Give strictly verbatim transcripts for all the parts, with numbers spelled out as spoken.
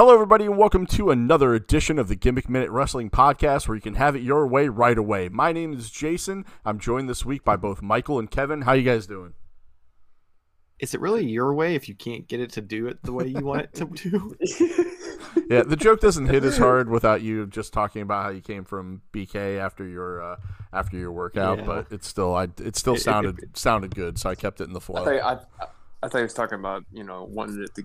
Hello, everybody, and welcome to another edition of the Gimmick Minute Wrestling Podcast, where you can have it your way right away. My name is Jason. I'm joined this week by both Michael and Kevin. How you guys doing? Is it really your way if you can't get it to do it the way you want it to do? Yeah, the joke doesn't hit as hard without you just talking about how you came from B K after your uh, after your workout, yeah. But it's still I it still sounded it, it, it, sounded good, so I kept it in the flow. I thought, I, I thought he was talking about you know wanting it to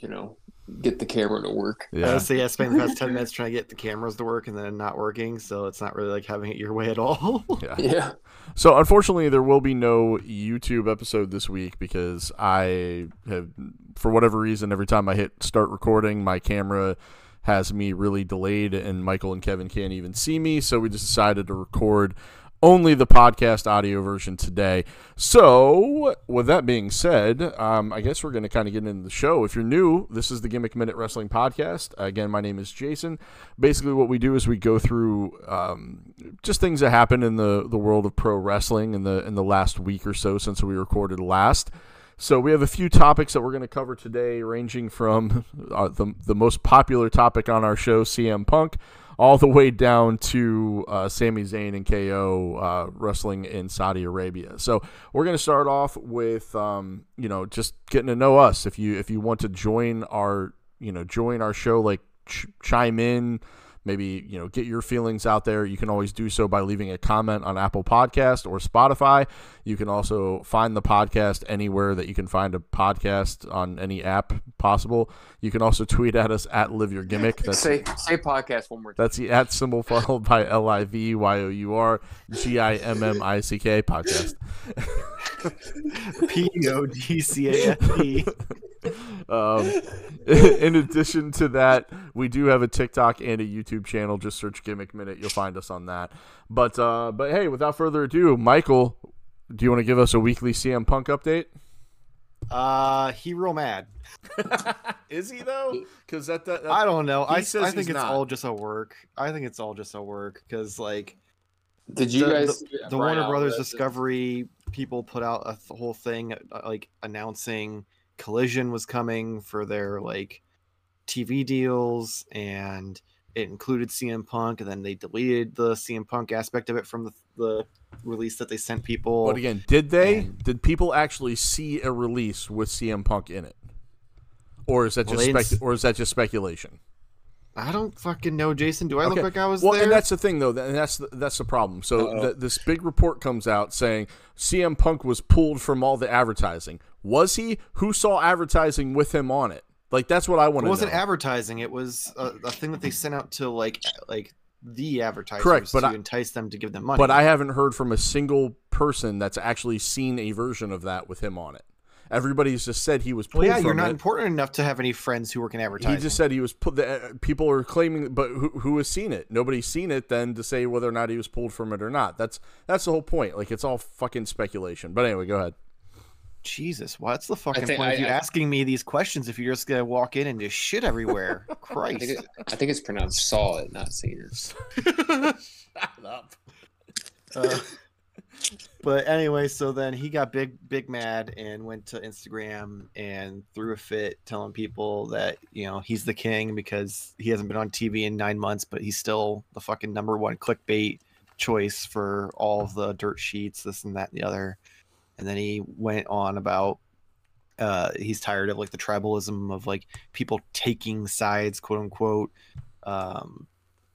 you know. get the camera to work. Yeah. Honestly, I spent the past ten minutes trying to get the cameras to work and then not working, so it's not really like having it your way at all. Yeah. yeah. So unfortunately, there will be no YouTube episode this week because I have, for whatever reason, every time I hit start recording, my camera has me really delayed, and Michael and Kevin can't even see me, so we just decided to record only the podcast audio version today. So with that being said, um, I guess we're going to kind of get into the show. If you're new, this is the Gimmick Minute Wrestling Podcast. Again, my name is Jason. Basically what we do is we go through um, just things that happened in the, the world of pro wrestling in the, in the last week or so since we recorded last. So we have a few topics that we're going to cover today, ranging from uh, the, the most popular topic on our show, C M Punk, all the way down to uh, Sami Zayn and K O uh, wrestling in Saudi Arabia. So we're going to start off with, um, you know, just getting to know us. If you if you want to join our, you know, join our show, like ch- chime in, maybe, you know, get your feelings out there. You can always do so by leaving a comment on Apple Podcast or Spotify. You can also find the podcast anywhere that you can find a podcast on any app possible. You can also tweet at us at LivYourGimmick. That's, say, say podcast one more time. That's the at symbol followed by L I V Y O U R G I M M I C K podcast. P O D C A F P. Um, in addition to that, we do have a TikTok and a YouTube channel. Just search Gimmick Minute. You'll find us on that. But uh, but hey, without further ado, Michael, do you want to give us a weekly C M Punk update? Uh, he real mad. Is he though? Because that, that, that I don't know. I, I think it's not. all just a work. I think it's all just a work because like. Did you the, guys? The, the Warner Brothers Alvarez. Discovery people put out a th- whole thing like announcing Collision was coming for their like T V deals, and it included C M Punk, and then they deleted the C M Punk aspect of it from the, the release that they sent people. But again, did they? And did people actually see a release with C M Punk in it, or is that just well, spec- or is that just speculation? I don't fucking know, Jason. Do I okay. look like I was well, there? Well, and that's the thing, though. And that's the, that's the problem. So th- this big report comes out saying C M Punk was pulled from all the advertising. Was he? Who saw advertising with him on it? Like, that's what I want to know. It wasn't know. advertising. It was a, a thing that they sent out to, like, like the advertisers Correct, but to I, entice them to give them money. But I haven't heard from a single person that's actually seen a version of that with him on it. Everybody's just said he was pulled well, yeah, from you're not it. important enough to have any friends who work in advertising. He just said he was pulled. People are claiming, but who, who has seen it? Nobody's seen it then to say whether or not he was pulled from it or not. That's that's the whole point. Like, it's all fucking speculation. But anyway, go ahead. Jesus, what's the fucking point I, of you I, asking me these questions if you're just going to walk in and just shit everywhere? Christ. I think, it, I think it's pronounced saw it, not seen it. Shut up. Uh, But anyway, so then he got big, big mad and went to Instagram and threw a fit telling people that, you know, he's the king because he hasn't been on T V in nine months, but he's still the fucking number one clickbait choice for all of the dirt sheets, this and that and the other. And then he went on about uh, he's tired of like the tribalism of like people taking sides, quote unquote. Um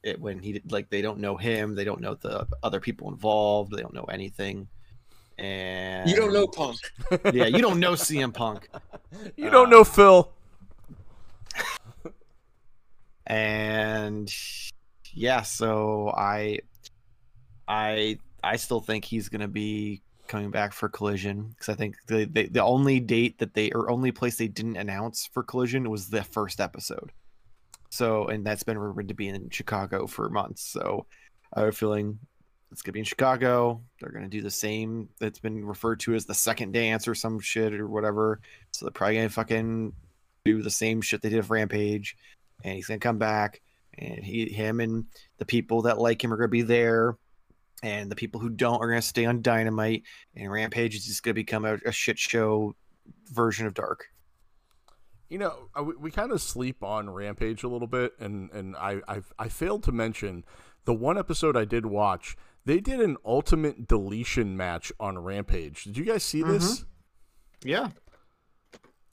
It, when he did, like they don't know him, they don't know the other people involved, they don't know anything, and you don't know Punk. Yeah, you don't know C M Punk. You uh, don't know Phil. And yeah, so I, I, I still think he's gonna be coming back for Collision because I think the, the the only date that they or only place they didn't announce for Collision was the first episode. So, and that's been rumored to be in Chicago for months. So I have a feeling it's going to be in Chicago. They're going to do the same. That's been referred to as the second dance or some shit or whatever. So they're probably going to fucking do the same shit they did with Rampage. And he's going to come back. And he, him and the people that like him are going to be there. And the people who don't are going to stay on Dynamite. And Rampage is just going to become a, a shit show version of Dark. You know, we, we kind of sleep on Rampage a little bit, and, and I I've, I failed to mention the one episode I did watch. They did an ultimate deletion match on Rampage. Did you guys see mm-hmm. this? Yeah.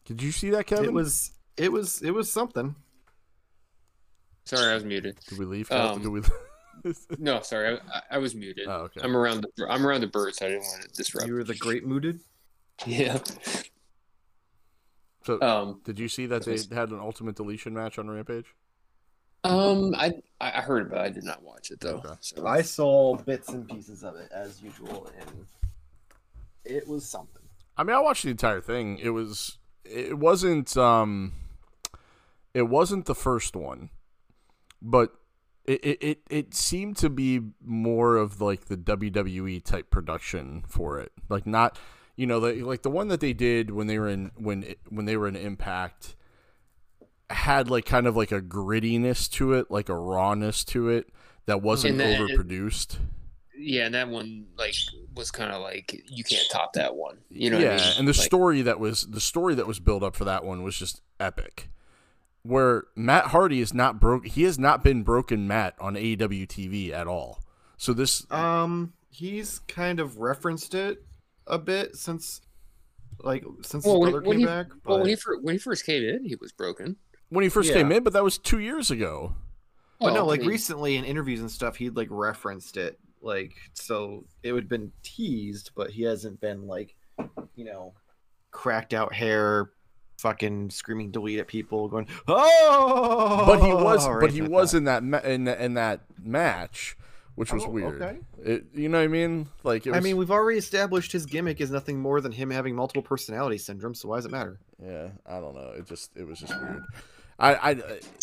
Did you see that, Kevin? It was it was it was something. Sorry, I was muted. Did we leave? Um, did we... no, sorry, I, I was muted. Oh, okay. I'm around the I'm around the birds. So I didn't want to disrupt. You were the great muted. Yeah. So, um, did you see that they had an ultimate deletion match on Rampage? Um, I I heard about it. I did not watch it, though. Okay. So. I saw bits and pieces of it, as usual, and it was something. I mean, I watched the entire thing. It was it wasn't um, it wasn't the first one, but it it, it seemed to be more of like the W W E type production for it, like not. You know, the, like the one that they did when they were in when when they were in Impact had like kind of like a grittiness to it, like a rawness to it that wasn't that, overproduced. It, yeah, and that one like was kind of like you can't top that one. You know, yeah, what I mean? And the like, story that was the story that was built up for that one was just epic. Where Matt Hardy is not broke, he has not been broken Matt on A E W T V at all. So this, um, he's kind of referenced it a bit since like since well, his brother when, when came he, back but... well, when, he for, when he first came in he was broken when he first yeah. came in but that was two years ago well, but no like I mean... recently in interviews and stuff he'd like referenced it like so it would have been teased but he hasn't been like you know cracked out hair fucking screaming delete at people going oh but he was right, but he like was that. in that ma- in, the, in that match Which was oh, weird. Okay. It, you know what I mean? Like, it was... I mean, we've already established his gimmick is nothing more than him having multiple personality syndrome. So why does it matter? Yeah, I don't know. It just it was just weird. I, I,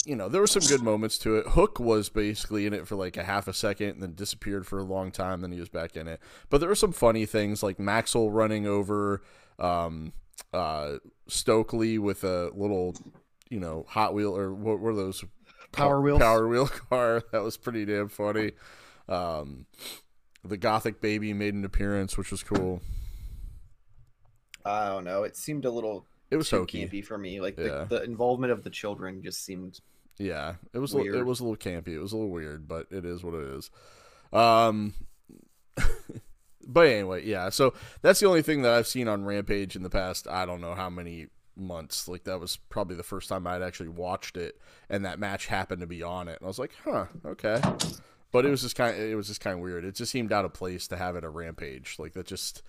you know, there were some good moments to it. Hook was basically in it for like a half a second and then disappeared for a long time. Then he was back in it. But there were some funny things like Maxwell running over um, uh, Stokely with a little, you know, Hot Wheel or what were those? Power wheel. Power wheel car. That was pretty damn funny. Um, the Gothic Baby made an appearance, which was cool. I don't know. It seemed a little it was too hokey. Campy for me. Like yeah. the, the involvement of the children just seemed yeah. It was weird. L- it was a little campy. It was a little weird, but it is what it is. Um, but anyway, yeah. So that's the only thing that I've seen on Rampage in the past. I don't know how many months. Like that was probably the first time I'd actually watched it, and that match happened to be on it, and I was like, huh, okay. But it was just kind of, it was just kind of weird. It just seemed out of place to have it a Rampage. Like that just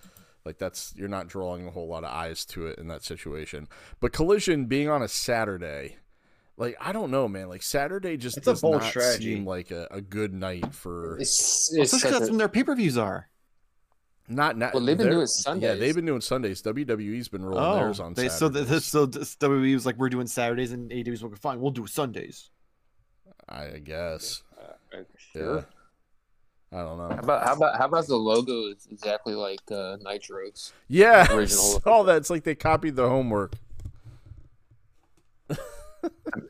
like that's you're not drawing a whole lot of eyes to it in that situation. But Collision being on a Saturday, like I don't know, man. Like Saturday just it's does not strategy. seem like a, a good night for. It's, it's well, that's a... when their pay per views are. Not not. Well, they've been doing Sundays. Yeah, they've been doing Sundays. W W E's been rolling oh, theirs on they, Saturdays. So the, so W W E was like we're doing Saturdays and A E W's like fine. We'll do Sundays. I guess. Sure. Yeah. I don't know. How about how about how about the logo is exactly like uh, Nitro's? Yeah, all that's like they copied the homework.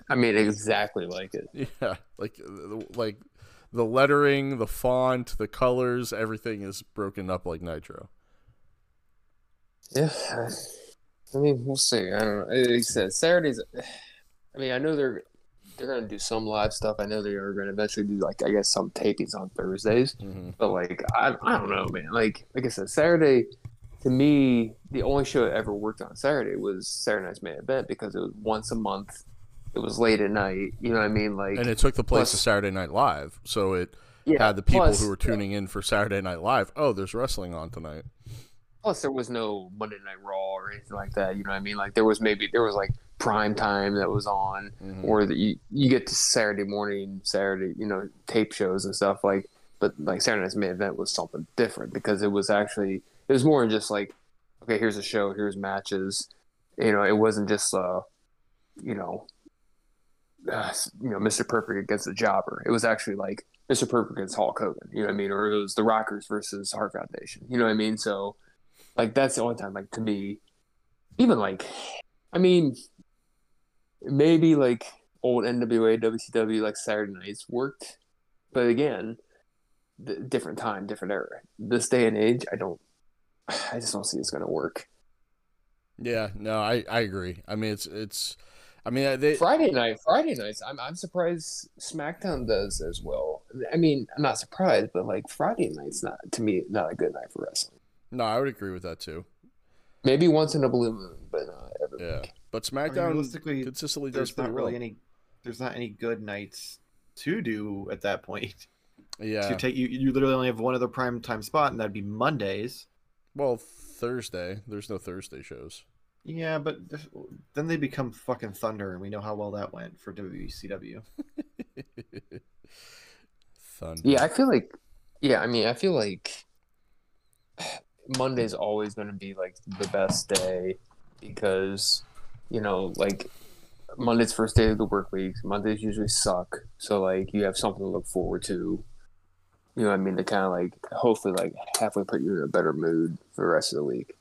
I mean, exactly like it. Yeah, like like the lettering, the font, the colors, everything is broken up like Nitro. Yeah, I mean, we'll see. I don't know. It says Saturdays. I mean, I know they're. They're going to do some live stuff. I know they are going to eventually do, like, I guess some tapings on Thursdays. Mm-hmm. But, like, I, I don't know, man. Like, like I said, Saturday, to me, the only show I ever worked on Saturday was Saturday Night's Main Event because it was once a month. It was late at night. You know what I mean? Like, and it took the place plus, of Saturday Night Live. So it yeah, had the people plus, who were tuning yeah. in for Saturday Night Live, oh, there's wrestling on tonight. Plus, there was no Monday Night Raw or anything like that. You know what I mean? Like, there was maybe, there was, like, prime time that was on mm-hmm. or that you, you get to Saturday morning, Saturday, you know, tape shows and stuff like, but like Saturday Night's Main Event was something different because it was actually, it was more just like, okay, here's a show, here's matches. You know, it wasn't just, uh, you know, uh, you know, Mister Perfect against the jobber. It was actually like Mister Perfect against Hulk Hogan, you know what I mean? Or it was the Rockers versus Heart Foundation, you know what I mean? So like, that's the only time, like to me, even like, I mean, maybe like old N W A, W C W, like Saturday nights worked, but again, the different time, different era. This day and age, I don't, I just don't see it's going to work. Yeah, no, I, I agree. I mean, it's it's I mean, they, Friday night, Friday nights. I'm I'm surprised SmackDown does as well. I mean, I'm not surprised, but like Friday night's not to me not a good night for wrestling. No, I would agree with that too. Maybe once in a blue moon, but not every yeah. week. But SmackDown I mean, realistically, consistently does pretty well. There's not really any. There's not any good nights to do at that point. Yeah, you take you. You literally only have one other prime time spot, and that'd be Mondays. Well, Thursday. There's no Thursday shows. Yeah, but then they become fucking Thunder, and we know how well that went for W C W. Thunder. Yeah, I feel like. Yeah, I mean, I feel like Monday's always going to be like the best day because, you know, like Monday's first day of the work week. Mondays usually suck, so like you have something to look forward to. You know what I mean? To kind of like hopefully like halfway put you in a better mood for the rest of the week.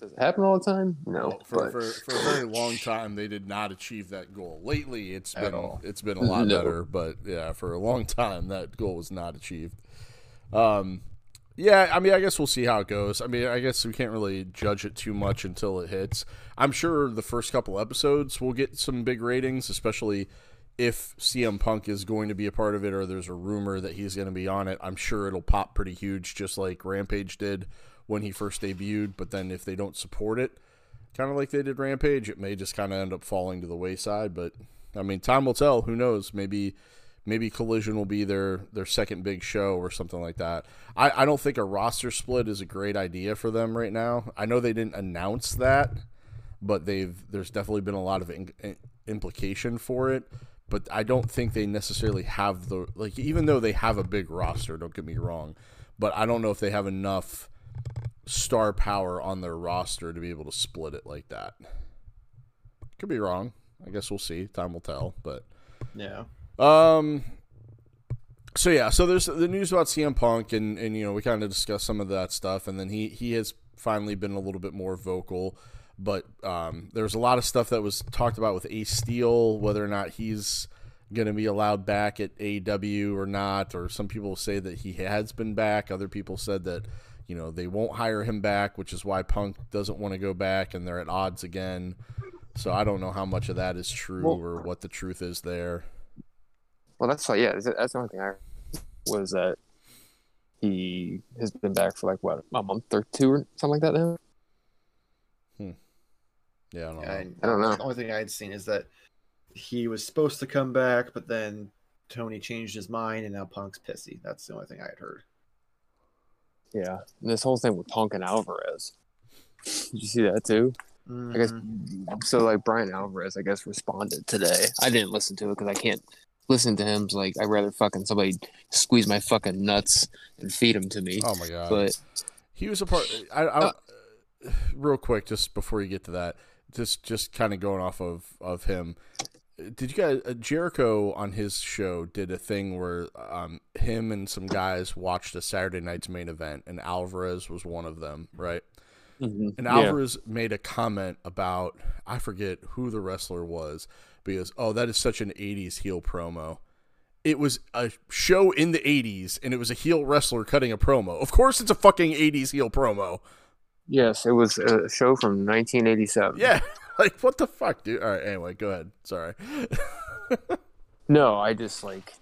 Does it happen all the time? No. For, but... for, for a very long time, they did not achieve that goal. Lately, it's been all. it's been a lot no. better, but yeah, for a long time, that goal was not achieved. Um, yeah, I mean, I guess we'll see how it goes. I mean, I guess we can't really judge it too much until it hits. I'm sure the first couple episodes will get some big ratings, especially if C M Punk is going to be a part of it or there's a rumor that he's going to be on it. I'm sure it'll pop pretty huge, just like Rampage did when he first debuted, but then if they don't support it, kind of like they did Rampage, it may just kind of end up falling to the wayside. But I mean, time will tell. Who knows? Maybe, maybe Collision will be their their second big show or something like that. I, I don't think a roster split is a great idea for them right now. I know they didn't announce that, but they've there's definitely been a lot of in, in, implication for it. But I don't think they necessarily have the like, even though they have a big roster. Don't get me wrong, but I don't know if they have enough star power on their roster to be able to split it like that. Could be wrong. I guess we'll see. Time will tell. But yeah. Um. So yeah. So there's the news about C M Punk, and and you know we kind of discussed some of that stuff, and then he he has finally been a little bit more vocal. But um, there's a lot of stuff that was talked about with Ace Steel, whether or not he's going to be allowed back at A E W or not. Or some people say that he has been back. Other people said that, you know, they won't hire him back, which is why Punk doesn't want to go back, and they're at odds again. So I don't know how much of that is true well, or what the truth is there. Well, that's like, yeah, that's the only thing I heard was that he has been back for like, what, a month or two or something like that now? Yeah, I don't, yeah I, I don't know. The only thing I had seen is that he was supposed to come back, but then Tony changed his mind, and now Punk's pissy. That's the only thing I had heard. Yeah, and this whole thing with Punk and Alvarez. Did you see that too? Mm-hmm. I guess so. Like Brian Alvarez, I guess responded today. I didn't listen to it because I can't listen to him. So like I'd rather fucking somebody squeeze my fucking nuts and feed them to me. Oh my god! But he was a part. I, I uh, real quick, just before you get to that. Just just kind of going off of, of him, did you guys, uh, Jericho on his show did a thing where um, him and some guys watched a Saturday night's main event, and Alvarez was one of them, right? Mm-hmm. And Alvarez yeah. made a comment about, I forget who the wrestler was, because, oh, that is such an eighties heel promo. It was a show in the eighties, and it was a heel wrestler cutting a promo. Of course it's a fucking eighties heel promo. Yes, it was a show from nineteen eighty-seven. Yeah, like, what the fuck, dude? All right, anyway, go ahead. Sorry. No, I just, like...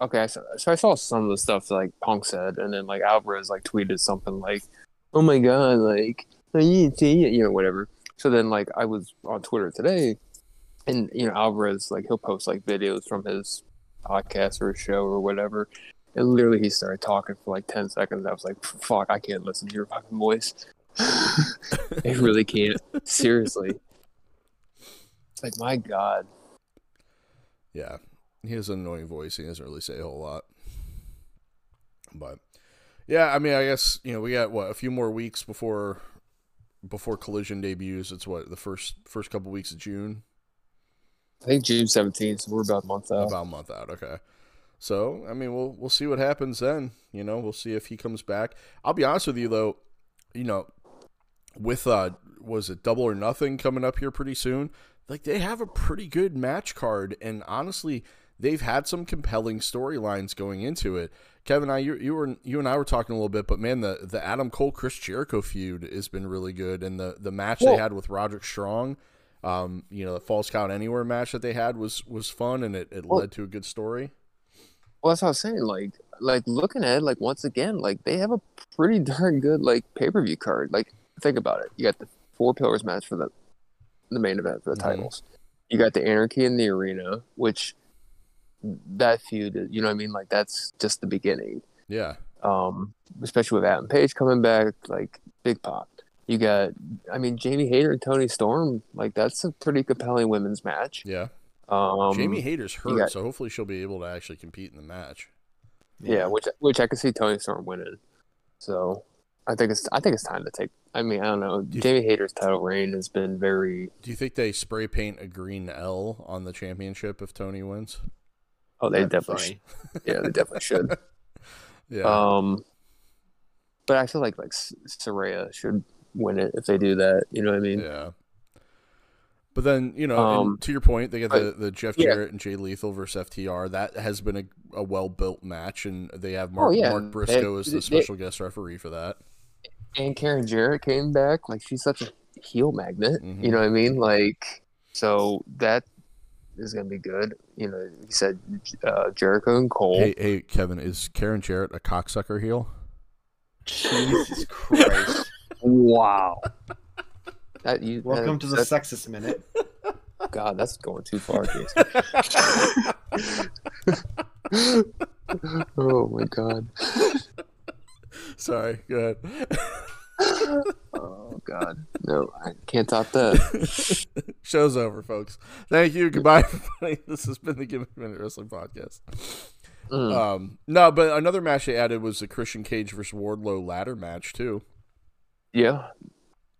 Okay, I saw, so I saw some of the stuff, like, Punk said, and then, like, Alvarez, like, tweeted something like, oh, my God, like, you know, whatever. So then, like, I was on Twitter today, and, you know, Alvarez, like, he'll post, like, videos from his podcast or his show or whatever, and literally he started talking for like ten seconds. I was like, fuck, I can't listen to your fucking voice. I really can't. Seriously. It's like, my God. Yeah. He has an annoying voice. He doesn't really say a whole lot. But, yeah, I mean, I guess, you know, we got, what, a few more weeks before before Collision debuts. It's, what, the first first couple weeks of June? I think June seventeenth, so we're about a month out. About a month out, okay. So, I mean, we'll we'll see what happens then. You know, we'll see if he comes back. I'll be honest with you, though, you know, with, uh, was it Double or Nothing coming up here pretty soon? Like, they have a pretty good match card, and honestly, they've had some compelling storylines going into it. Kevin, I, you, you were you and I were talking a little bit, but, man, the, the Adam Cole-Chris Jericho feud has been really good, and the, the match Whoa. they had with Roderick Strong Um, you know, the Falls Count Anywhere match that they had was was fun, and it, it well, led to a good story. Well, that's what I was saying. Like, like looking at it, like once again, like they have a pretty darn good like pay per view card. Like, think about it. You got the Four Pillars match for the the main event for the mm-hmm. titles. You got the Anarchy in the Arena, which that feud, you know what I mean? Like, that's just the beginning. Yeah. Um, especially with Adam Page coming back, like big pop. You got, I mean, Jamie Hayter and Tony Storm. Like, that's a pretty compelling women's match. Yeah. Um, Jamie Hayter's hurt, got, so hopefully she'll be able to actually compete in the match. Yeah, yeah which which I could see Tony Storm winning. So I think it's I think it's time to take. I mean, I don't know. Do Jamie th- Hayter's title reign has been very. Do you think they spray paint a green L on the championship if Tony wins? Oh, they That'd definitely. Sh- yeah, they definitely should. Yeah. Um, but I feel like like Saraya should win it if they do that. You know what I mean? Yeah. But then, you know, um, to your point, they get the, the Jeff yeah. Jarrett and Jay Lethal versus F T R. That has been a, a well-built match, and they have Mark, oh, yeah. Mark Briscoe they, as the special they, guest referee for that. And Karen Jarrett came back. Like, she's such a heel magnet. Mm-hmm. You know what I mean? Like, so that is going to be good. You know, he said uh, Jericho and Cole. Hey, hey, Kevin, is Karen Jarrett a cocksucker heel? Jesus Christ. Wow. That, you, Welcome that, to the sexist minute. God, that's going too far, Jason. Oh, my God. Sorry, go ahead. Oh, God. No, I can't top that. Show's over, folks. Thank you. Goodbye, everybody. This has been the Gimmick Minute Wrestling Podcast. Mm. Um, no, but another match they added was the Christian Cage versus Wardlow ladder match, too. Yeah.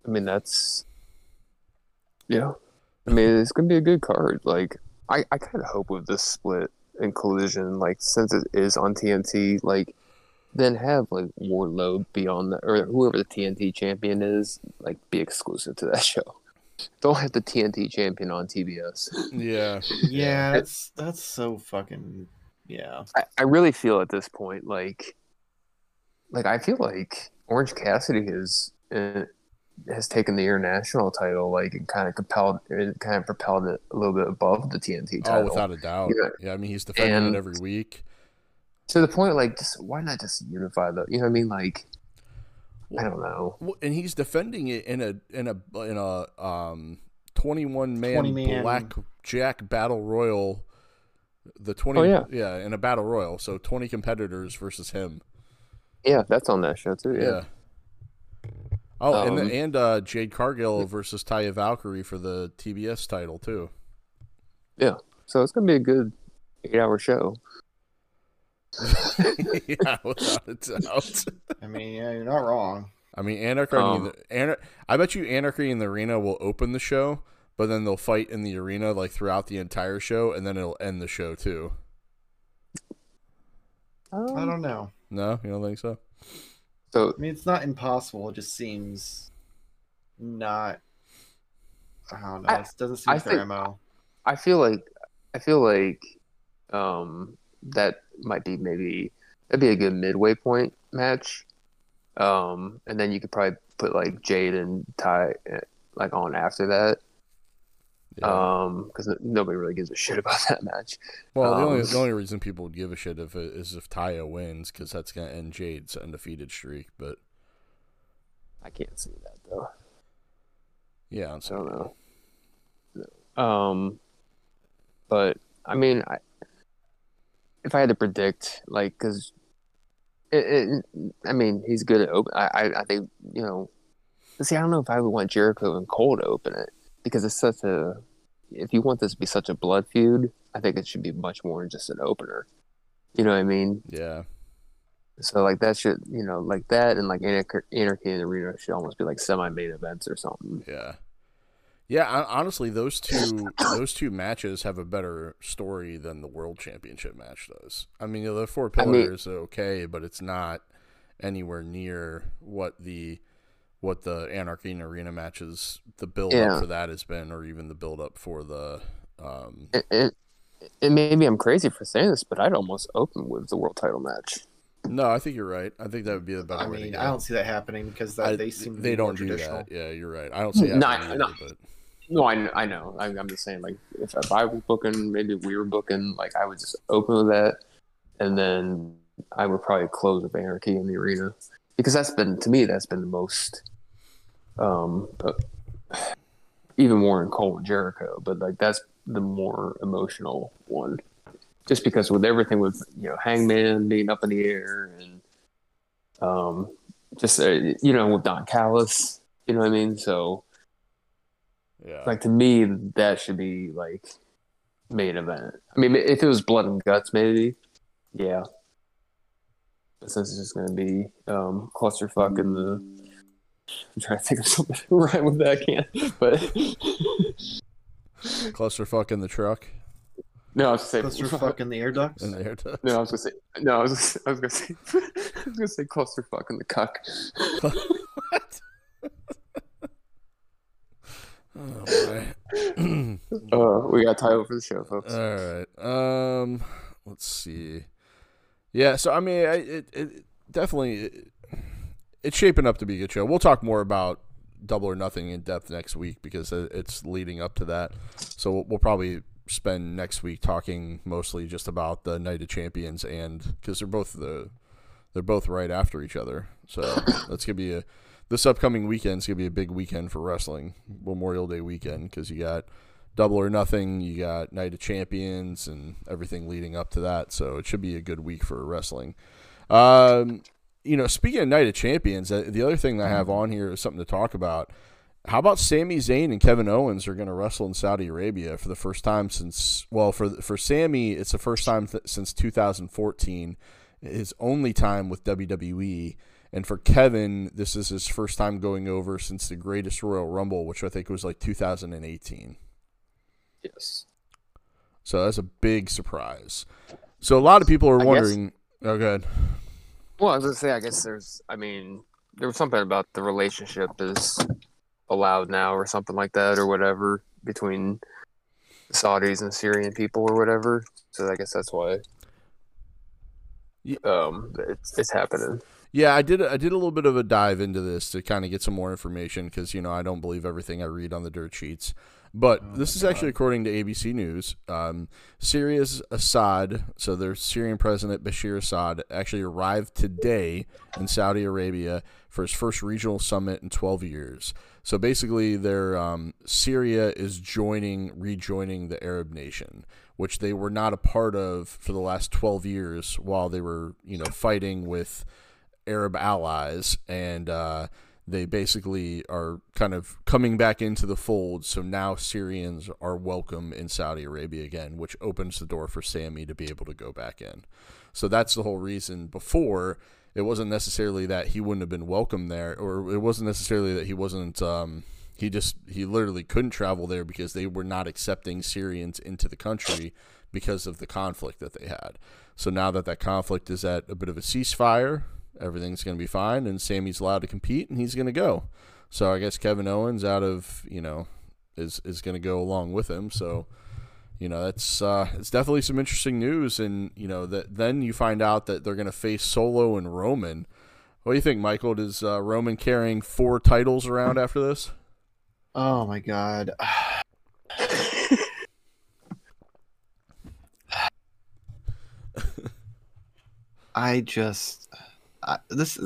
I mean, that's... Yeah. I mean, it's going to be a good card. Like, I, I kind of hope with this split and Collision, like, since it is on T N T, like, then have, like, Wardlow be on the... Or whoever the T N T champion is, like, be exclusive to that show. Don't have the T N T champion on T B S. Yeah. Yeah, that's, that's so fucking... Yeah. I, I really feel at this point, like... Like, I feel like Orange Cassidy is... Uh, has taken the international title, like, and kind of compelled, it kind of propelled it a little bit above the T N T title. Oh, without a doubt. Yeah, yeah I mean, he's defending and it every week. To the point, like, just why not just unify the? You know what I mean? Like, well, I don't know. Well, and he's defending it in a in a in a um twenty-one man blackjack battle royal. The twenty, oh, yeah. yeah, in a battle royal, so twenty competitors versus him. Yeah, that's on that show too. Yeah. yeah. Oh, um, and and uh, Jade Cargill versus Taya Valkyrie for the T B S title too. Yeah, so it's gonna be a good eight-hour show. Yeah, without a doubt. I mean, yeah, you're not wrong. I mean, Anarchy. Um, Anar- I bet you Anarchy in the Arena will open the show, but then they'll fight in the arena like throughout the entire show, and then it'll end the show too. Um, I don't know. No, you don't think so? So, I mean, it's not impossible. It just seems not. I don't know. I, it doesn't seem fair M O. I feel like I feel like um, that might be maybe that'd be a good midway point match, um, and then you could probably put like Jade and Ty like on after that, because yeah. um, nobody really gives a shit about that match. Well, um, the only the only reason people would give a shit if it, is if Taya wins, because that's gonna end Jade's undefeated streak. But I can't see that though. Yeah, I'm sorry. I don't know. Um, but I mean, I, if I had to predict, like, because it, it, I mean, he's good at open. I, I I think you know. See, I don't know if I would want Jericho and Cole to open it. Because it's such a, if you want this to be such a blood feud, I think it should be much more than just an opener. You know what I mean? Yeah. So like that should, you know, like that and like Anarchy in the Arena should almost be like semi-main events or something. Yeah. Yeah. Honestly, those two those two matches have a better story than the World Championship match does. I mean, you know, the Four Pillars I mean, okay, but it's not anywhere near what the. what the Anarchy in Arena matches, the build up yeah. for that has been, or even the build up for the um and, and, and maybe I'm crazy for saying this, but I'd almost open with the world title match. No, I think you're right. I think that would be the better I way mean, to go. I don't see that happening because that, I, they seem they to be don't more do traditional. That. Yeah, you're right. I don't see that. Not, happening not, either, but... No, I, I know. I, I'm just saying, like, if, if I was booking, maybe if we were booking, like, I would just open with that, and then I would probably close with Anarchy in the arena. Because that's been, to me, that's been the most, um, but even more in Cole and Jericho, but, like, that's the more emotional one. Just because with everything with, you know, Hangman being up in the air and um, just, uh, you know, with Don Callis, you know what I mean? So, yeah, like, to me, that should be, like, main event. I mean, if it was Blood and Guts, maybe, yeah. But since it's just going to be um, clusterfuck in the... I'm trying to think of something right with that, I can't, but... Clusterfuck in the truck? No, I was gonna say clusterfuck in the air ducts. In the air ducts. No, I was gonna say. No, I was. I was gonna say. I was gonna say clusterfuck in the cuck. What? Oh boy. uh, we got title for the show, folks. All right. Um. Let's see. Yeah. So I mean, I, it it definitely it, it's shaping up to be a good show. We'll talk more about Double or Nothing in depth next week because it's leading up to that. So we'll, we'll probably spend next week talking mostly just about the Night of Champions, and because they're both the they're both right after each other, so that's gonna be a this upcoming weekend's gonna be a big weekend for wrestling, Memorial Day weekend, because you got Double or Nothing, you got Night of Champions, and everything leading up to that. So it should be a good week for wrestling. Um, you know, speaking of Night of Champions, the other thing that I have on here is something to talk about. How about Sami Zayn and Kevin Owens are going to wrestle in Saudi Arabia for the first time since, well, for for Sami, it's the first time th- since two thousand fourteen, his only time with W W E. And for Kevin, this is his first time going over since the Greatest Royal Rumble, which I think was like two thousand eighteen. Yes. So that's a big surprise. So a lot of people are I wondering. Guess, oh, go ahead. Well, I was going to say, I guess there's, I mean, there was something about the relationship is allowed now or something like that or whatever between Saudis and Syrian people or whatever, so I guess that's why um it's, it's happening. Yeah, I did I did a little bit of a dive into this to kind of get some more information because, you know, I don't believe everything I read on the dirt sheets, but oh, this is God. Actually, according to A B C News, um Syria's Assad, so their Syrian president Bashar Assad, actually arrived today in Saudi Arabia for his first regional summit in twelve years. So basically, their um, Syria is joining, rejoining the Arab nation, which they were not a part of for the last twelve years while they were, you know, fighting with Arab allies. And uh, they basically are kind of coming back into the fold. So now Syrians are welcome in Saudi Arabia again, which opens the door for Sami to be able to go back in. So that's the whole reason before. It wasn't necessarily that he wouldn't have been welcome there, or it wasn't necessarily that he wasn't, um, he just, he literally couldn't travel there because they were not accepting Syrians into the country because of the conflict that they had. So now that that conflict is at a bit of a ceasefire, everything's going to be fine, and Sami's allowed to compete, and he's going to go. So I guess Kevin Owens out of, you know, is, is going to go along with him, so... You know, that's uh, it's definitely some interesting news, and you know that then you find out that they're going to face Solo and Roman. What do you think, Michael? Does uh, Roman carrying four titles around after this? Oh my God! I just I, this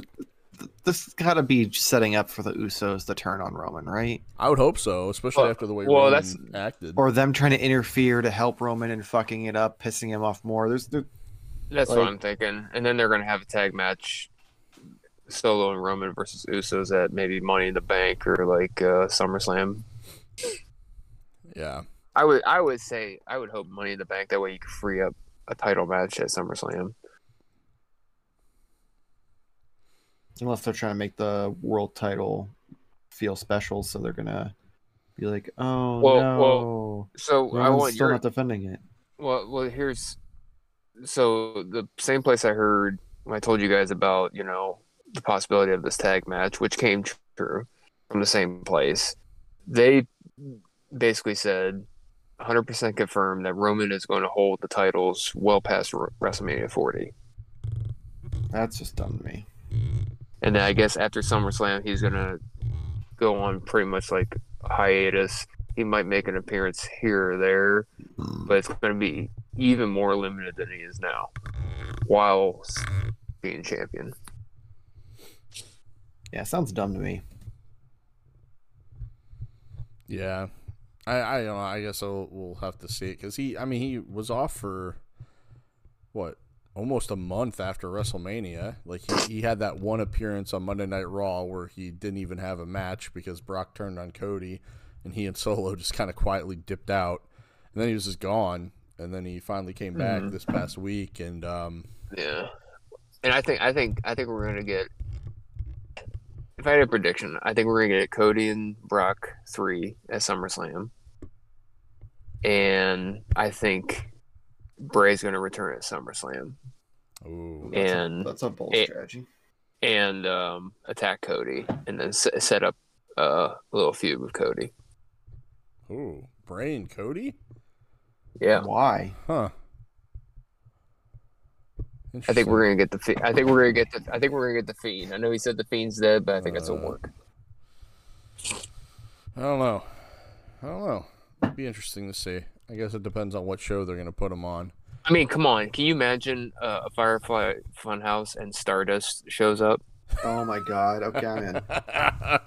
this has got to be setting up for the Usos to turn on Roman, right? I would hope so, especially well, after the way well, Roman that's, acted. Or them trying to interfere to help Roman and fucking it up, pissing him off more. There's, there, That's like, what I'm thinking. And then they're going to have a tag match, Solo and Roman versus Usos at maybe Money in the Bank or like uh, SummerSlam. Yeah. I would I would say, I would hope Money in the Bank. That way you could free up a title match at SummerSlam. Unless they're trying to make the world title feel special, so they're gonna be like, "Oh well, no!" Well, so Roman's I want still your, not defending it. Well, well, here's so the same place I heard when I told you guys about, you know, the possibility of this tag match, which came true from the same place. They basically said one hundred percent confirmed that Roman is going to hold the titles well past WrestleMania forty. That's just dumb to me. And then I guess after SummerSlam, he's going to go on pretty much like a hiatus. He might make an appearance here or there, but it's going to be even more limited than he is now while being champion. Yeah, sounds dumb to me. Yeah. I I, you know, I guess I'll, we'll have to see it because he, I mean, he was off for, what, almost a month after WrestleMania. Like, he, he had that one appearance on Monday Night Raw where he didn't even have a match because Brock turned on Cody, and he and Solo just kind of quietly dipped out. And then he was just gone, and then he finally came back mm-hmm. this past week. And um, yeah. And I think I think, I think we're going to get... If I had a prediction, I think we're going to get Cody and Brock three at SummerSlam. And I think Bray's going to return at SummerSlam. Ooh, that's and a, that's a bold and, strategy. And um, attack Cody and then s- set up uh, a little feud with Cody. Ooh, Bray and Cody? Yeah. Why? Huh. I think we're gonna get the. Fi- I think we're gonna get the. I think we're gonna get the Fiend. I know he said the Fiend's dead, but I think uh, that's a work. I don't know. I don't know. It'd be interesting to see. I guess it depends on what show they're gonna put him on. I mean, come on. Can you imagine uh, a Firefly Funhouse and Stardust shows up? Oh my God! Okay, I'm in. I'm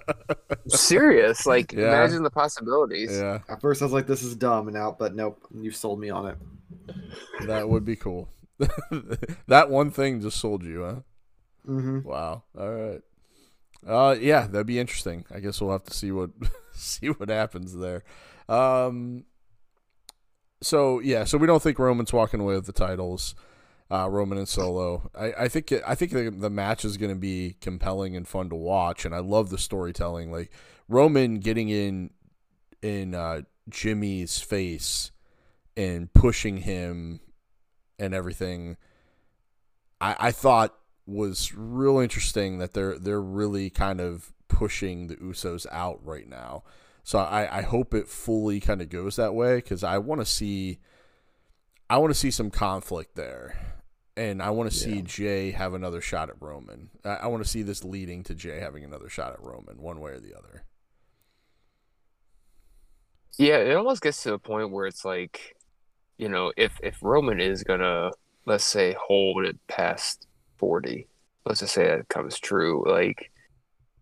serious? Like, yeah. Imagine the possibilities. Yeah. At first, I was like, "This is dumb," and out, but nope, you've sold me on it. That would be cool. That one thing just sold you, huh? Mm-hmm. Wow. All right. Uh, yeah, that'd be interesting. I guess we'll have to see what see what happens there. Um. So yeah, so we don't think Roman's walking away with the titles, uh, Roman and Solo. I, I think I think the, the match is going to be compelling and fun to watch, and I love the storytelling. Like Roman getting in in uh, Jimmy's face and pushing him. And everything, I, I thought was real interesting that they're they're really kind of pushing the Usos out right now. So I, I hope it fully kind of goes that way because I want to see I want to see some conflict there, and I want to yeah. see Jay have another shot at Roman. I, I want to see this leading to Jay having another shot at Roman, one way or the other. Yeah, it almost gets to a point where it's like. You know, if, if Roman is going to, let's say, hold it past forty, let's just say that comes true, like,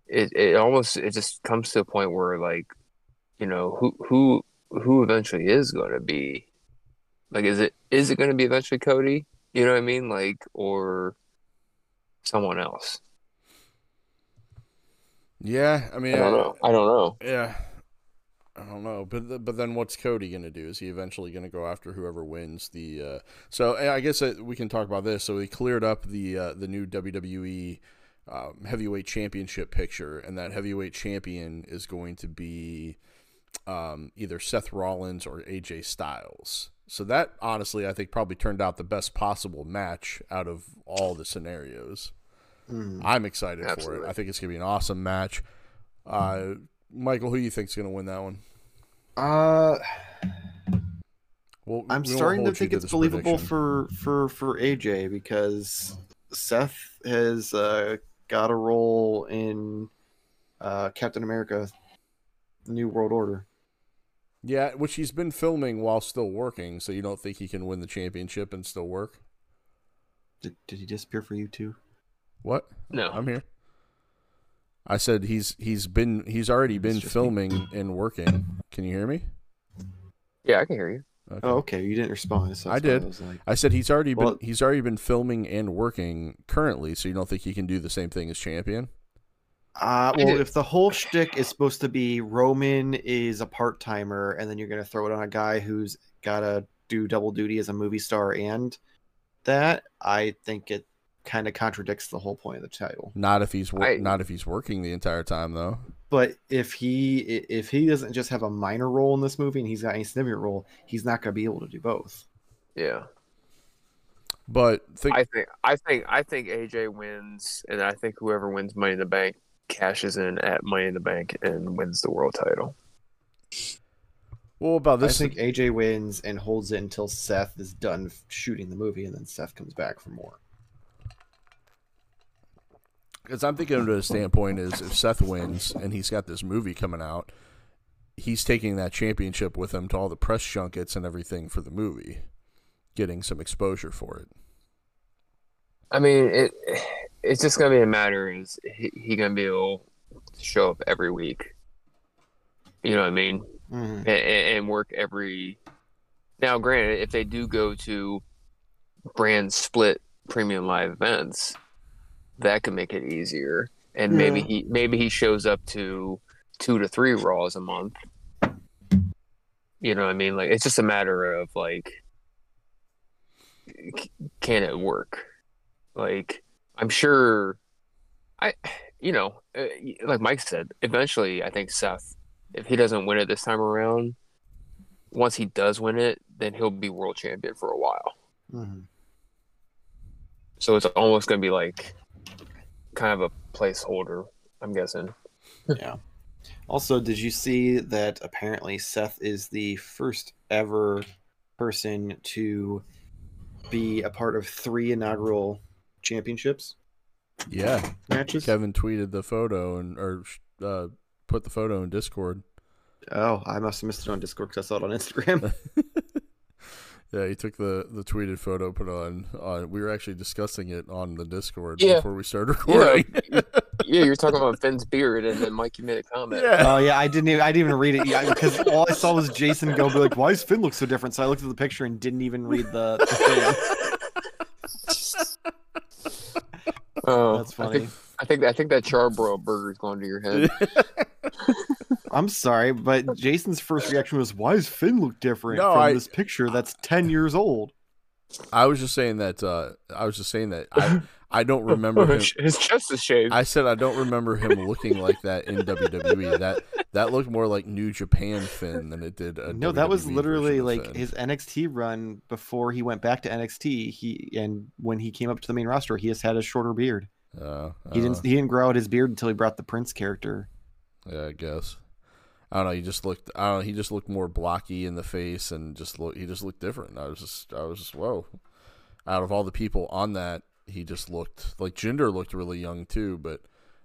it, it almost, it just comes to a point where, like, you know, who who who eventually is going to be, like, is it is it going to be eventually Cody? You know what I mean? Like, or someone else? Yeah, I mean... I don't know. I, I don't know. Yeah. I don't know, but but then what's Cody going to do? Is he eventually going to go after whoever wins the? Uh... So I guess we can talk about this. So he cleared up the uh, the new W W E um, heavyweight championship picture, and that heavyweight champion is going to be um, either Seth Rollins or A J Styles. So that honestly, I think probably turned out the best possible match out of all the scenarios. Mm, I'm excited absolutely. for it. I think it's going to be an awesome match. Mm. Uh, Michael, who do you think is going to win that one? Uh, well, I'm we starting to think it's to believable for, for, for A J because Seth has uh, got a role in uh, Captain America New World Order. Yeah, which he's been filming while still working, so you don't think he can win the championship and still work? Did, did he disappear for you too? What? No. I'm here. I said he's he's been he's already been filming and working. Can you hear me? Yeah, I can hear you. Okay. Oh, okay. You didn't respond. So I did. I, was like, I said he's already well, been he's already been filming and working currently. So you don't think he can do the same thing as champion? Uh well, if the whole shtick is supposed to be Roman is a part timer, and then you're going to throw it on a guy who's got to do double duty as a movie star and that, I think it. Kind of contradicts the whole point of the title. Not if he's wor- I, not if he's working the entire time though. But if he if he doesn't just have a minor role in this movie and he's got any significant role, he's not going to be able to do both. Yeah. But think- I think I think I think A J wins, and I think whoever wins Money in the Bank cashes in at Money in the Bank and wins the world title. Well, about this, I think A J wins and holds it until Seth is done shooting the movie, and then Seth comes back for more. Because I'm thinking of the standpoint is if Seth wins and he's got this movie coming out, he's taking that championship with him to all the press junkets and everything for the movie, getting some exposure for it. I mean, it it's just gonna be a matter is he, he gonna be able to show up every week. You know what I mean? Mm-hmm. and, and work every. Now, granted, if they do go to brand split premium live events, that could make it easier. And yeah. maybe he maybe he shows up to two to three Raws a month. You know what I mean? Like, it's just a matter of like, can it work? Like, I'm sure, I, you know, like Mike said, eventually I think Seth, if he doesn't win it this time around, once he does win it, then he'll be world champion for a while. Mm-hmm. So it's almost going to be like kind of a placeholder, I'm guessing. Yeah. Also, did you see that apparently Seth is the first ever person to be a part of three inaugural championships? Yeah. Matches? Kevin tweeted the photo and or uh, put the photo in Discord. Oh, I must have missed it on Discord because I saw it on Instagram. Yeah, he took the, the tweeted photo, put it on, on. We were actually discussing it on the Discord yeah. before we started recording. Yeah, yeah, you were talking about Finn's beard, and then Mike, you made a comment. Yeah. Oh yeah, I didn't even I didn't even read it because all I saw was Jason go be like, "Why does Finn look so different?" So I looked at the picture and didn't even read the. the thing. Oh, that's funny. I think I think, I think that Charbroil burger's going to your head. I'm sorry, but Jason's first reaction was, why does Finn look different no, from I, this picture that's ten years old? I was just saying that uh, I was just saying that I, I don't remember him. His chest is shaved. I said I don't remember him looking like that in W W E. That that looked more like New Japan Finn than it did a No, W W E that was literally like Finn. His N X T run before he went back to N X T, he and when he came up to the main roster, he just had a shorter beard. Uh, he didn't know. He didn't grow out his beard until he brought the Prince character. Yeah, I guess. I don't know. He just looked. I don't know. He just looked more blocky in the face, and just look. He just looked different. I was just. I was just. Whoa! Out of all the people on that, he just looked like Jinder looked really young too. But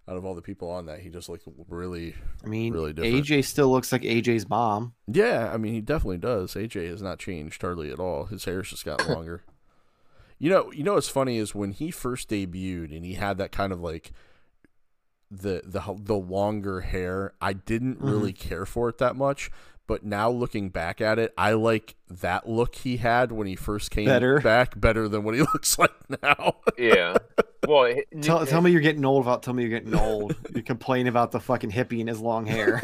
out of all the people on that, he just looked really. I mean, really different. A J still looks like A J's mom. Yeah, I mean, he definitely does. A J has not changed hardly at all. His hair's just got longer. You know. You know what's funny is when he first debuted, and he had that kind of like. The, the the longer hair, I didn't really mm-hmm. care for it that much, but now looking back at it, I like that look he had when he first came better. back better than what he looks like now. Yeah. Well, it, tell, it, tell me you're getting old about tell me you're getting old. You complain about the fucking hippie and his long hair.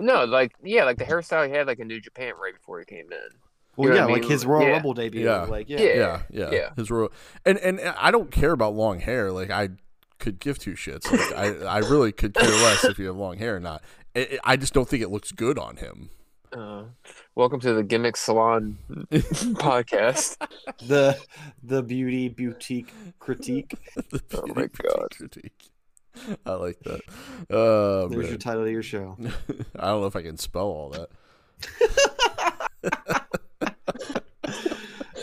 No, like yeah, like the hairstyle he had like in New Japan right before he came in. Well, you know yeah, like I mean? his Royal yeah. Rumble debut. Yeah. Like yeah. Yeah, yeah, yeah, yeah. His Royal and, and and I don't care about long hair. Like I. could give two shits. Like, I, I really could care less if you have long hair or not. It, it, I just don't think it looks good on him. Uh, welcome to the Gimmick Salon podcast. The the beauty boutique critique. Beauty oh my god. Critique. I like that. Uh, There's man. your title of your show. I don't know if I can spell all that.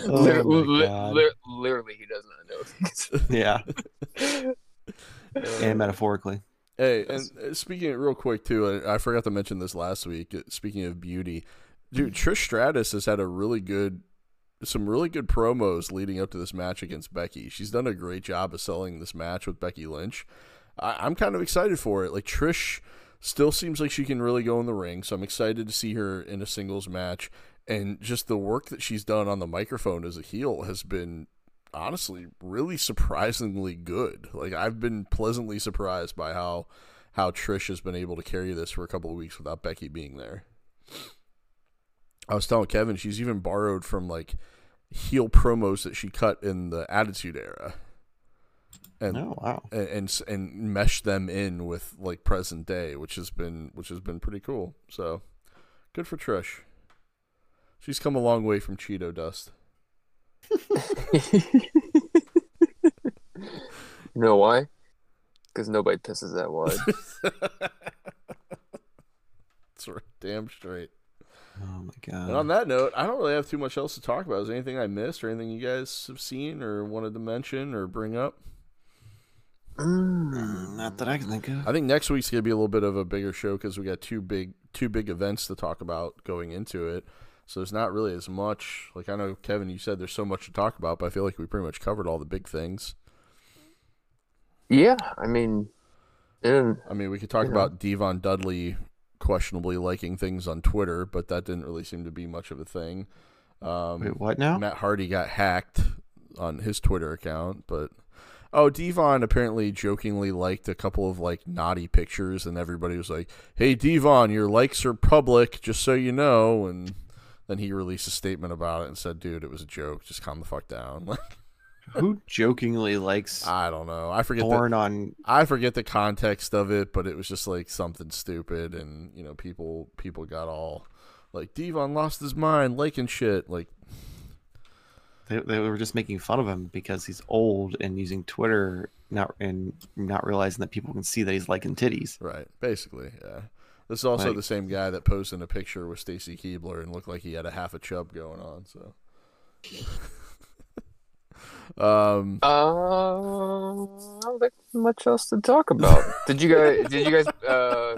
Oh literally, li- literally, he does not know. Yeah. And metaphorically. Hey, and speaking of, real quick too, I, I forgot to mention this last week. Speaking of beauty, dude, Trish Stratus has had a really good, some really good promos leading up to this match against Becky. She's done a great job of selling this match with Becky Lynch. I, I'm kind of excited for it. Like Trish still seems like she can really go in the ring, so I'm excited to see her in a singles match. And just the work that she's done on the microphone as a heel has been honestly really surprisingly good. Like I've been pleasantly surprised by how how Trish has been able to carry this for a couple of weeks without Becky being there. I was telling Kevin she's even borrowed from like heel promos that she cut in the Attitude Era. And, oh, wow. and and and meshed them in with like present day, which has been which has been pretty cool. So good for Trish. She's come a long way from Cheeto dust. You know why? Because nobody pisses that wide. That's right, damn straight. Oh my god! And on that note, I don't really have too much else to talk about. Is there anything I missed, or anything you guys have seen, or wanted to mention, or bring up? Mm, not that I can think of. I think next week's gonna be a little bit of a bigger show because we got two big two big events to talk about going into it. So there's not really as much. Like, I know, Kevin, you said there's so much to talk about, but I feel like we pretty much covered all the big things. Yeah, I mean, and, I mean, we could talk about know. D-Von Dudley questionably liking things on Twitter, but that didn't really seem to be much of a thing. Um, Wait, what now? Matt Hardy got hacked on his Twitter account, but oh, D-Von apparently jokingly liked a couple of like naughty pictures, and everybody was like, "Hey, D-Von, your likes are public, just so you know." And then he released a statement about it and said, "Dude, it was a joke. Just calm the fuck down." Like, who jokingly likes? I don't know. I forget. Born the, on. I forget the context of it, but it was just like something stupid, and you know, people people got all like, D-Von lost his mind, liking shit. Like, they they were just making fun of him because he's old and using Twitter, not and not realizing that people can see that he's liking titties. Right. Basically, yeah. This is also like, the same guy that posed in a picture with Stacy Keibler and looked like he had a half a chub going on. So. Um, uh, I don't think much else to talk about. Did you guys? Did you guys, uh,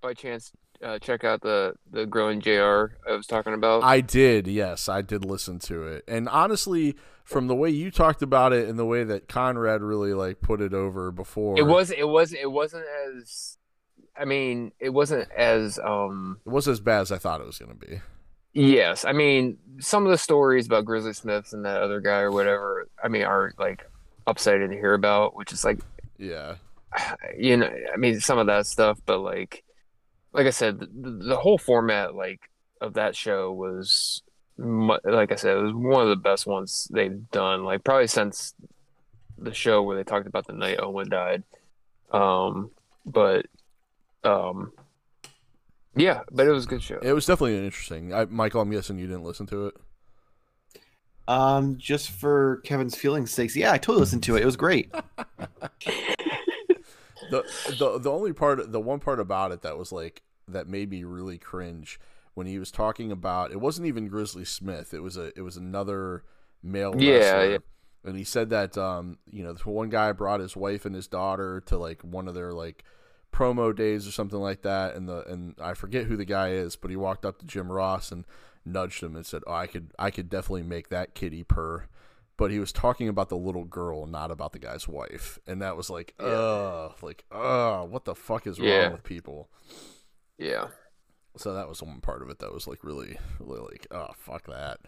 by chance, uh, check out the the growing J R I was talking about? I did. Yes, I did listen to it. And honestly, from the way you talked about it and the way that Conrad really like put it over before, it was it was it wasn't as. I mean, it wasn't as. Um, it wasn't as bad as I thought it was going to be. Yes, I mean, some of the stories about Grizzly Smith and that other guy or whatever, I mean, are, like, upsetting to hear about, which is, like... Yeah. You know, I mean, some of that stuff, but, like, like I said, the, the whole format, like, of that show was, like I said, it was one of the best ones they've done, like, probably since the show where they talked about the night Owen died. Um, but, um... Yeah, but it was a good show. It was definitely interesting. I, Michael, I'm guessing you didn't listen to it. Um, just for Kevin's feelings' sakes, yeah, I totally listened to it. It was great. the, the the only part, the one part about it that was like that made me really cringe when he was talking about it wasn't even Grizzly Smith. It was a it was another male wrestler. Yeah, yeah. And he said that um, you know, one guy brought his wife and his daughter to like one of their like. promo days or something like that, and the and I forget who the guy is, but he walked up to Jim Ross and nudged him and said, "Oh, I could I could definitely make that kitty purr," but he was talking about the little girl, not about the guy's wife, and that was like, yeah. ugh, like, ugh, what the fuck is yeah. wrong with people? Yeah. So that was one part of it that was like really, really like, oh fuck that.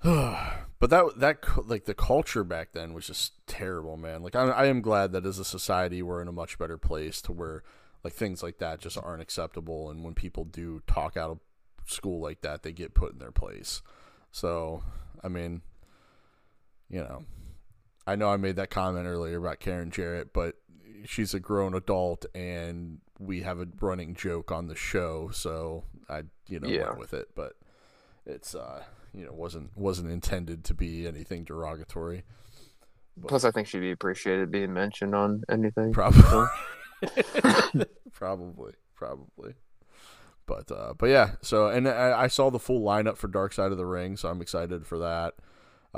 But that that like the culture back then was just terrible, man. Like I, I am glad that as a society we're in a much better place to where like things like that just aren't acceptable, and when people do talk out of school like that, they get put in their place. So I mean, you know, I know I made that comment earlier about Karen Jarrett, but she's a grown adult, and we have a running joke on the show, so I you know yeah. went with it, but it's uh. You know, wasn't wasn't intended to be anything derogatory. But plus, I think she'd be appreciated being mentioned on anything. Probably, probably, probably. But uh, but yeah. So and I, I saw the full lineup for Dark Side of the Ring, so I'm excited for that.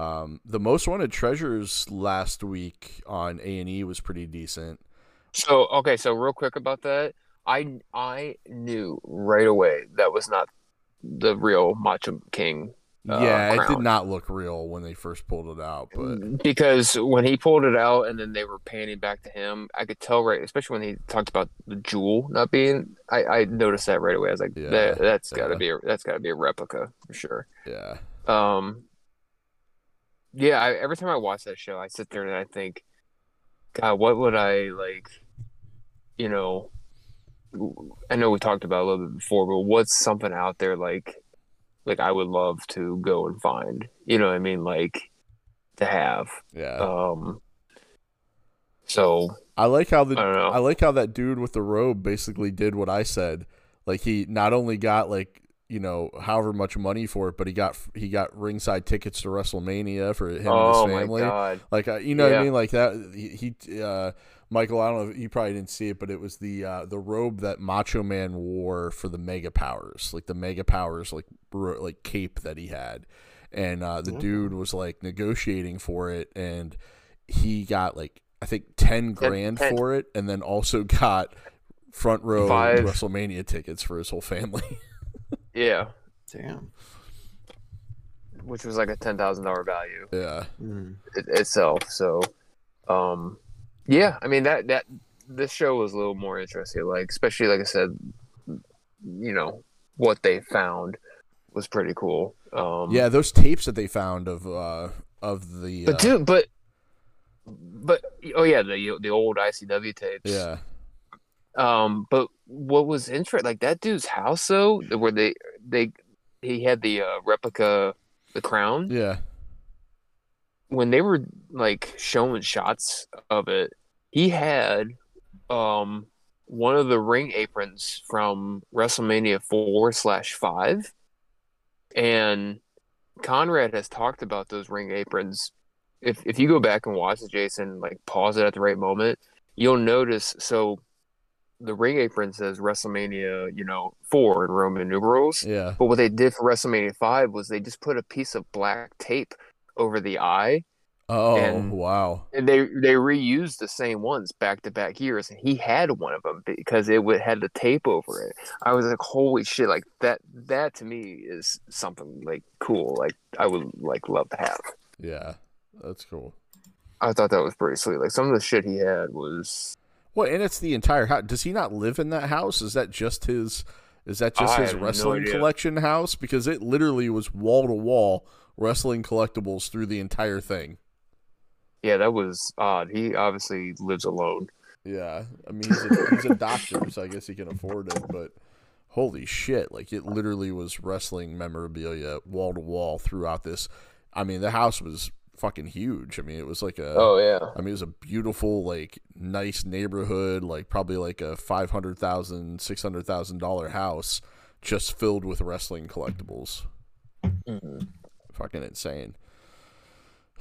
Um, the Most Wanted Treasures last week on A and E was pretty decent. So okay, so real quick about that, I I knew right away that was not the real Macho King. Yeah, uh, it did not look real when they first pulled it out, but because when he pulled it out and then they were panning back to him, I could tell right, especially when he talked about the jewel not being. I, I noticed that right away. I was like, yeah, that, that's gotta yeah. be a, that's gotta be a replica for sure. Yeah. Um. Yeah. I, every time I watch that show, I sit there and I think, God, what would I like? You know, I know we talked about it a little bit before, but what's something out there like? Like I would love to go and find, you know what I mean? Like to have, yeah. Um, so I like how the, I, I like how that dude with the robe basically did what I said. Like he not only got like, you know, however much money for it, but he got, he got ringside tickets to WrestleMania for him oh, and his family. My God. Like, you know yeah. what I mean? Like that, he, he uh, Michael, I don't know if you probably didn't see it, but it was the uh, the robe that Macho Man wore for the Mega Powers, like the Mega Powers like ro- like cape that he had, and uh, the mm-hmm. dude was like negotiating for it, and he got like I think ten grand ten, ten. for it, and then also got front row Five. WrestleMania tickets for his whole family. Yeah. Damn. Which was like a ten thousand dollars value. Yeah. Mm. It, itself. So, um, yeah, I mean, that, that, this show was a little more interesting. Like, especially, like I said, you know, what they found was pretty cool. Um, yeah. Those tapes that they found of, uh, of the, but uh, dude, but, but, oh yeah, the, the old I C W tapes. Yeah. Um, but what was interesting, like that dude's house though, where they, they, he had the uh, replica, the crown. Yeah. When they were like showing shots of it, he had um one of the ring aprons from WrestleMania four slash five, and Conrad has talked about those ring aprons. If if you go back and watch it, Jason, like pause it at the right moment, you'll notice. So the ring apron says WrestleMania, you know, four in Roman numerals. Yeah. But what they did for WrestleMania five was they just put a piece of black tape over the eye. Oh, and, wow. And they they reused the same ones back to back years, and he had one of them because it would had the tape over it. I was like, holy shit, like that that to me is something like cool. Like I would like love to have. Yeah. That's cool. I thought that was pretty sweet. Like some of the shit he had was Well, and it's the entire house. Does he not live in that house? Is that just his? Is that just I his wrestling no collection house? Because it literally was wall to wall wrestling collectibles through the entire thing. Yeah, that was odd. He obviously lives alone. Yeah, I mean he's a, he's a doctor, so I guess he can afford it. But holy shit! Like it literally was wrestling memorabilia wall to wall throughout this. I mean, the house was fucking huge. I mean, it was like a oh yeah. I mean, it was a beautiful, like nice neighborhood, like probably like a five hundred thousand, six hundred thousand dollar house, just filled with wrestling collectibles. Mm-hmm. Fucking insane.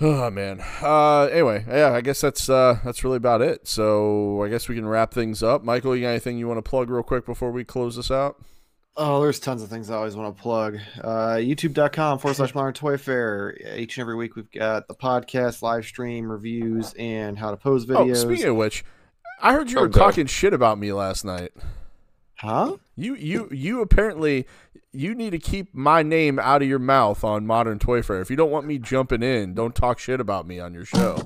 Oh man. Uh, anyway, yeah, I guess that's uh, that's really about it. So I guess we can wrap things up. Michael, you got anything you want to plug real quick before we close this out? Oh, there's tons of things I always want to plug. Uh, YouTube.com forward slash Modern Toy Fair. Each and every week we've got the podcast, live stream, reviews, and how to pose videos. Oh, speaking of which, I heard you were oh, talking shit about me last night. Huh? You you you apparently you need to keep my name out of your mouth on Modern Toy Fair. If you don't want me jumping in, don't talk shit about me on your show.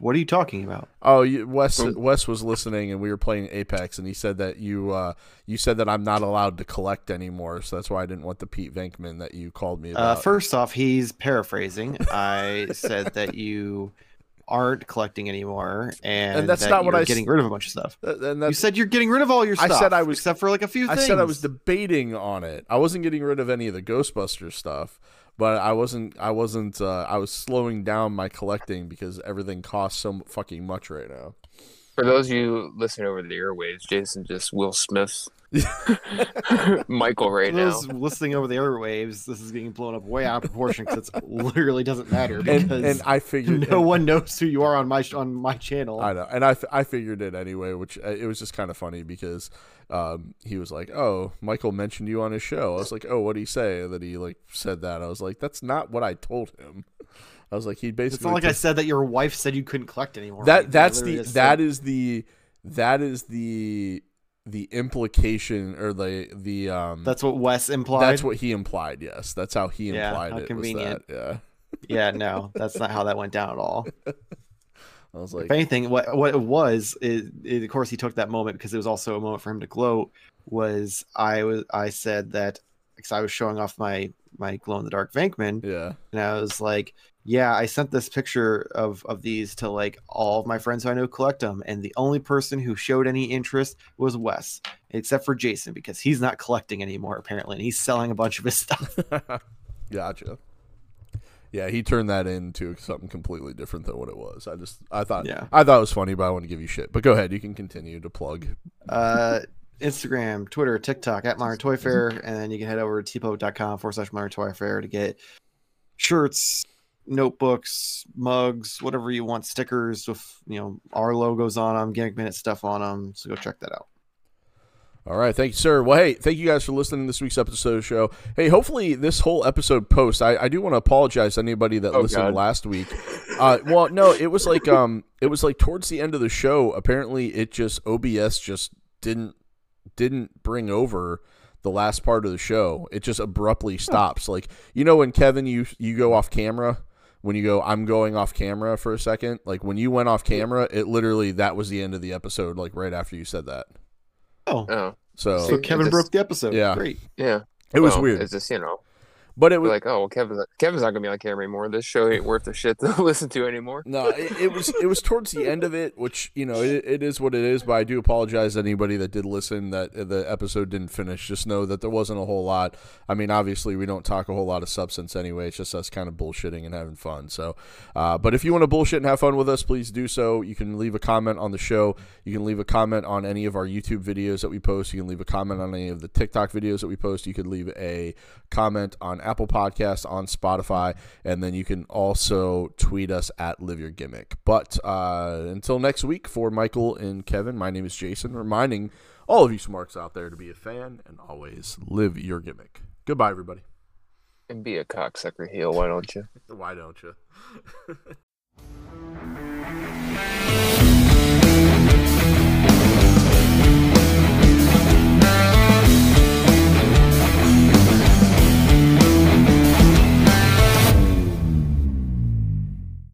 What are you talking about? Oh, you, Wes. Wes was listening, and we were playing Apex, and he said that you, uh, you said that I'm not allowed to collect anymore, so that's why I didn't want the Pete Venkman that you called me about. Uh, first off, he's paraphrasing. I said that you aren't collecting anymore, and, and that's that not you're what I getting s- rid of a bunch of stuff. And you said you're getting rid of all your stuff. I said I was, except for like a few. I things. said I was debating on it. I wasn't getting rid of any of the Ghostbusters stuff. But I wasn't. I wasn't. Uh, I was slowing down my collecting because everything costs so fucking much right now. For those of you listening over the airwaves, Jason just Will Smith, Michael right now. Those listening over the airwaves, this is getting blown up way out of proportion because it literally doesn't matter. Because and, and I figured no and, one knows who you are on my on my channel. I know, and I I figured it anyway, which it was just kind of funny because. Um, he was like, "Oh, Michael mentioned you on his show." I was like, "Oh, what did he say?" That he like said that. I was like, "That's not what I told him." I was like, "He basically." It's not like just... I said that your wife said you couldn't collect anymore. That right? that's the said... that is the that is the the implication or the the um. That's what Wes implied. That's what he implied. Yes, that's how he yeah, implied how it. Convenient. Was that. Yeah. Yeah. No, that's not how that went down at all. I was like, if anything, what what it was, it, it, of course, he took that moment because it was also a moment for him to gloat. Was I was I said that because I was showing off my my glow in the dark Venkman, yeah, and I was like, yeah, I sent this picture of of these to like all of my friends who I know collect them, and the only person who showed any interest was Wes, except for Jason because he's not collecting anymore apparently, and he's selling a bunch of his stuff. Gotcha. Yeah, he turned that into something completely different than what it was. I just, I thought, yeah. I thought it was funny, but I want to give you shit. But go ahead, you can continue to plug. Uh, Instagram, Twitter, TikTok at Modern Toy Fair, and then you can head over to tpoke.com forward slash Modern Toy Fair to get shirts, notebooks, mugs, whatever you want, stickers with you know our logos on them, Gimmick Minute stuff on them. So go check that out. All right. Thank you, sir. Well, hey, thank you guys for listening to this week's episode of the show. Hey, hopefully this whole episode post, I, I do want to apologize to anybody that oh, listened God. last week. Uh, well, no, it was like um, it was like towards the end of the show. Apparently it just O B S just didn't didn't bring over the last part of the show. It just abruptly stops. Like, you know when, Kevin, you you go off camera, when you go, I'm going off camera for a second? Like, when you went off camera, it literally, that was the end of the episode, like, right after you said that. Oh. oh. So, so Kevin just broke the episode. Yeah. Great. Yeah. It well, was weird. It's just, you know. But it was like, oh, well, Kevin's Kevin's not gonna be on camera anymore. This show ain't worth the shit to listen to anymore. No, it, it was it was towards the end of it, which, you know, it, it is what it is. But I do apologize to anybody that did listen that the episode didn't finish. Just know that there wasn't a whole lot. I mean, obviously we don't talk a whole lot of substance anyway. It's just us kind of bullshitting and having fun. So, uh, but if you want to bullshit and have fun with us, please do so. You can leave a comment on the show. You can leave a comment on any of our YouTube videos that we post. You can leave a comment on any of the TikTok videos that we post. You could leave a comment on Apple Podcasts, on Spotify, and then you can also tweet us at LivYourGimmick. But uh, until next week, for Michael and Kevin, my name is Jason, reminding all of you smarks out there to be a fan and always live your gimmick. Goodbye, everybody. And be a cocksucker heel, why don't you? Why don't you?